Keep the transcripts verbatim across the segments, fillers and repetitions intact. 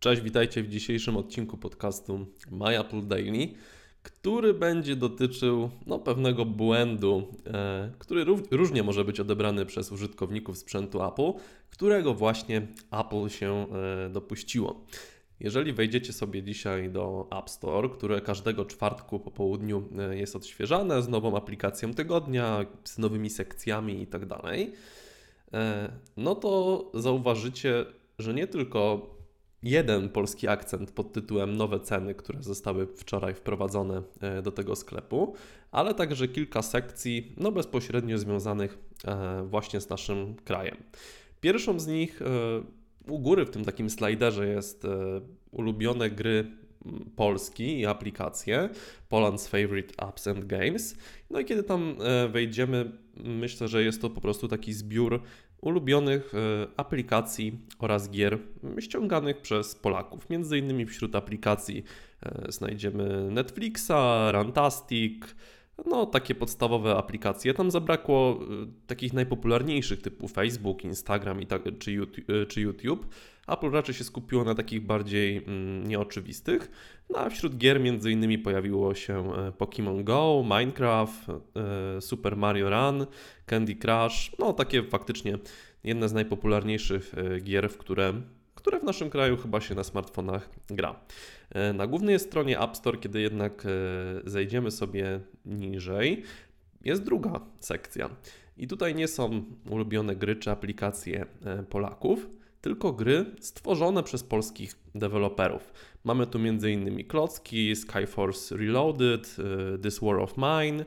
Cześć, witajcie w dzisiejszym odcinku podcastu MyApple Daily, który będzie dotyczył no, pewnego błędu, e, który rów, różnie może być odebrany przez użytkowników sprzętu Apple, którego właśnie Apple się e, dopuściło. Jeżeli wejdziecie sobie dzisiaj do App Store, które każdego czwartku po południu jest odświeżane z nową aplikacją tygodnia, z nowymi sekcjami itd., e, no to zauważycie, że nie tylko jeden polski akcent pod tytułem nowe ceny, które zostały wczoraj wprowadzone do tego sklepu, ale także kilka sekcji no bezpośrednio związanych właśnie z naszym krajem. Pierwszą z nich u góry w tym takim slajderze jest ulubione gry Polski i aplikacje Poland's Favorite Apps and Games. No i kiedy tam wejdziemy, myślę, że jest to po prostu taki zbiór ulubionych aplikacji oraz gier ściąganych przez Polaków. Między innymi wśród aplikacji znajdziemy Netflixa, Rantastic, no takie podstawowe aplikacje. Tam zabrakło takich najpopularniejszych typu Facebook, Instagram i tak, czy YouTube. Apple raczej się skupiło na takich bardziej nieoczywistych. No a wśród gier między innymi pojawiło się Pokemon Go, Minecraft, Super Mario Run, Candy Crush. No takie faktycznie jedne z najpopularniejszych gier, w które które w naszym kraju chyba się na smartfonach gra. Na głównej stronie App Store, kiedy jednak zejdziemy sobie niżej, jest druga sekcja. I tutaj nie są ulubione gry czy aplikacje Polaków, tylko gry stworzone przez polskich deweloperów. Mamy tu m.in. Klocki, Skyforce Reloaded, This War of Mine.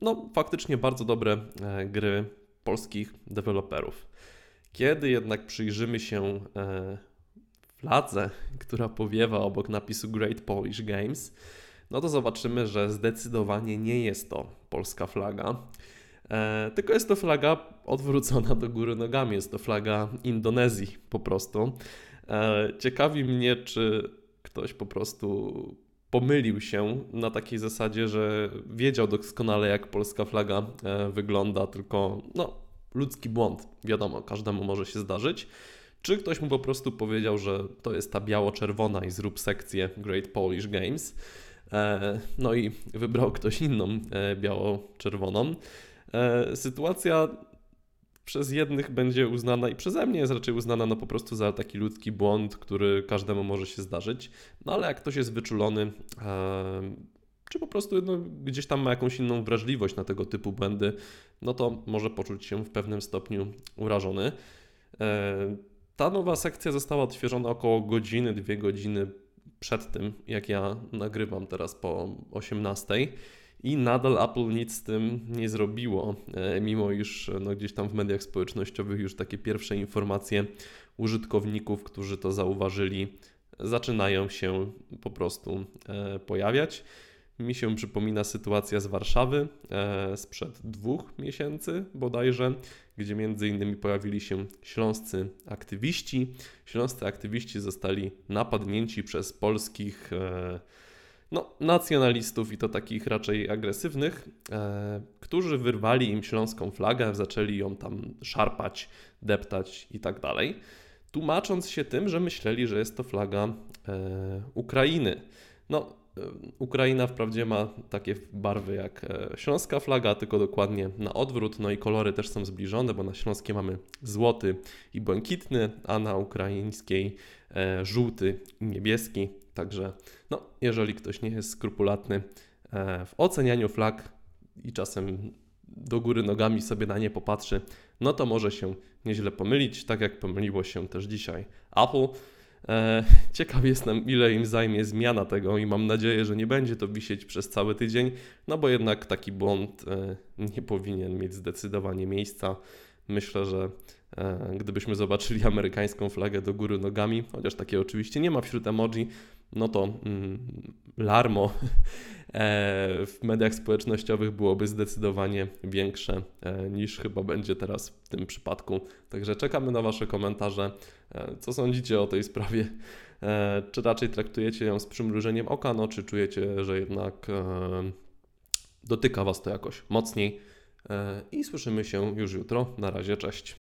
No faktycznie bardzo dobre gry polskich deweloperów. Kiedy jednak przyjrzymy się fladze, która powiewa obok napisu Great Polish Games, no to zobaczymy, że zdecydowanie nie jest to polska flaga, e, tylko jest to flaga odwrócona do góry nogami, jest to flaga Indonezji po prostu. E, ciekawi mnie, czy ktoś po prostu pomylił się na takiej zasadzie, że wiedział doskonale, jak polska flaga e, wygląda, tylko no ludzki błąd, wiadomo, każdemu może się zdarzyć. Czy ktoś mu po prostu powiedział, że to jest ta biało-czerwona i zrób sekcję Great Polish Games. E, no i wybrał ktoś inną e, biało-czerwoną. E, sytuacja przez jednych będzie uznana i przeze mnie jest raczej uznana no po prostu za taki ludzki błąd, który każdemu może się zdarzyć. No ale jak ktoś jest wyczulony, e, czy po prostu no, gdzieś tam ma jakąś inną wrażliwość na tego typu błędy, no to może poczuć się w pewnym stopniu urażony. E, Ta nowa sekcja została odświeżona około godziny, dwie godziny przed tym, jak ja nagrywam teraz po osiemnastej i nadal Apple nic z tym nie zrobiło, mimo iż no, gdzieś tam w mediach społecznościowych już takie pierwsze informacje użytkowników, którzy to zauważyli, zaczynają się po prostu pojawiać. Mi się przypomina sytuacja z Warszawy e, sprzed dwóch miesięcy bodajże, gdzie między innymi pojawili się śląscy aktywiści. Śląscy aktywiści zostali napadnięci przez polskich e, no, nacjonalistów i to takich raczej agresywnych, e, którzy wyrwali im śląską flagę, zaczęli ją tam szarpać, deptać i tak dalej, tłumacząc się tym, że myśleli, że jest to flaga e, Ukrainy. No, Ukraina wprawdzie ma takie barwy jak śląska flaga, tylko dokładnie na odwrót, no i kolory też są zbliżone, bo na śląskiej mamy złoty i błękitny, a na ukraińskiej żółty i niebieski. Także no, jeżeli ktoś nie jest skrupulatny w ocenianiu flag i czasem do góry nogami sobie na nie popatrzy, no to może się nieźle pomylić, tak jak pomyliło się też dzisiaj Apple. Ciekaw jestem, ile im zajmie zmiana tego i mam nadzieję, że nie będzie to wisieć przez cały tydzień, no bo jednak taki błąd nie powinien mieć zdecydowanie miejsca. Myślę, że gdybyśmy zobaczyli amerykańską flagę do góry nogami, chociaż takie oczywiście nie ma wśród emoji, no to mm, larmo w mediach społecznościowych byłoby zdecydowanie większe niż chyba będzie teraz w tym przypadku. Także czekamy na Wasze komentarze. Co sądzicie o tej sprawie? Czy raczej traktujecie ją z przymrużeniem oka, no, czy czujecie, że jednak dotyka Was to jakoś mocniej? I słyszymy się już jutro. Na razie, cześć.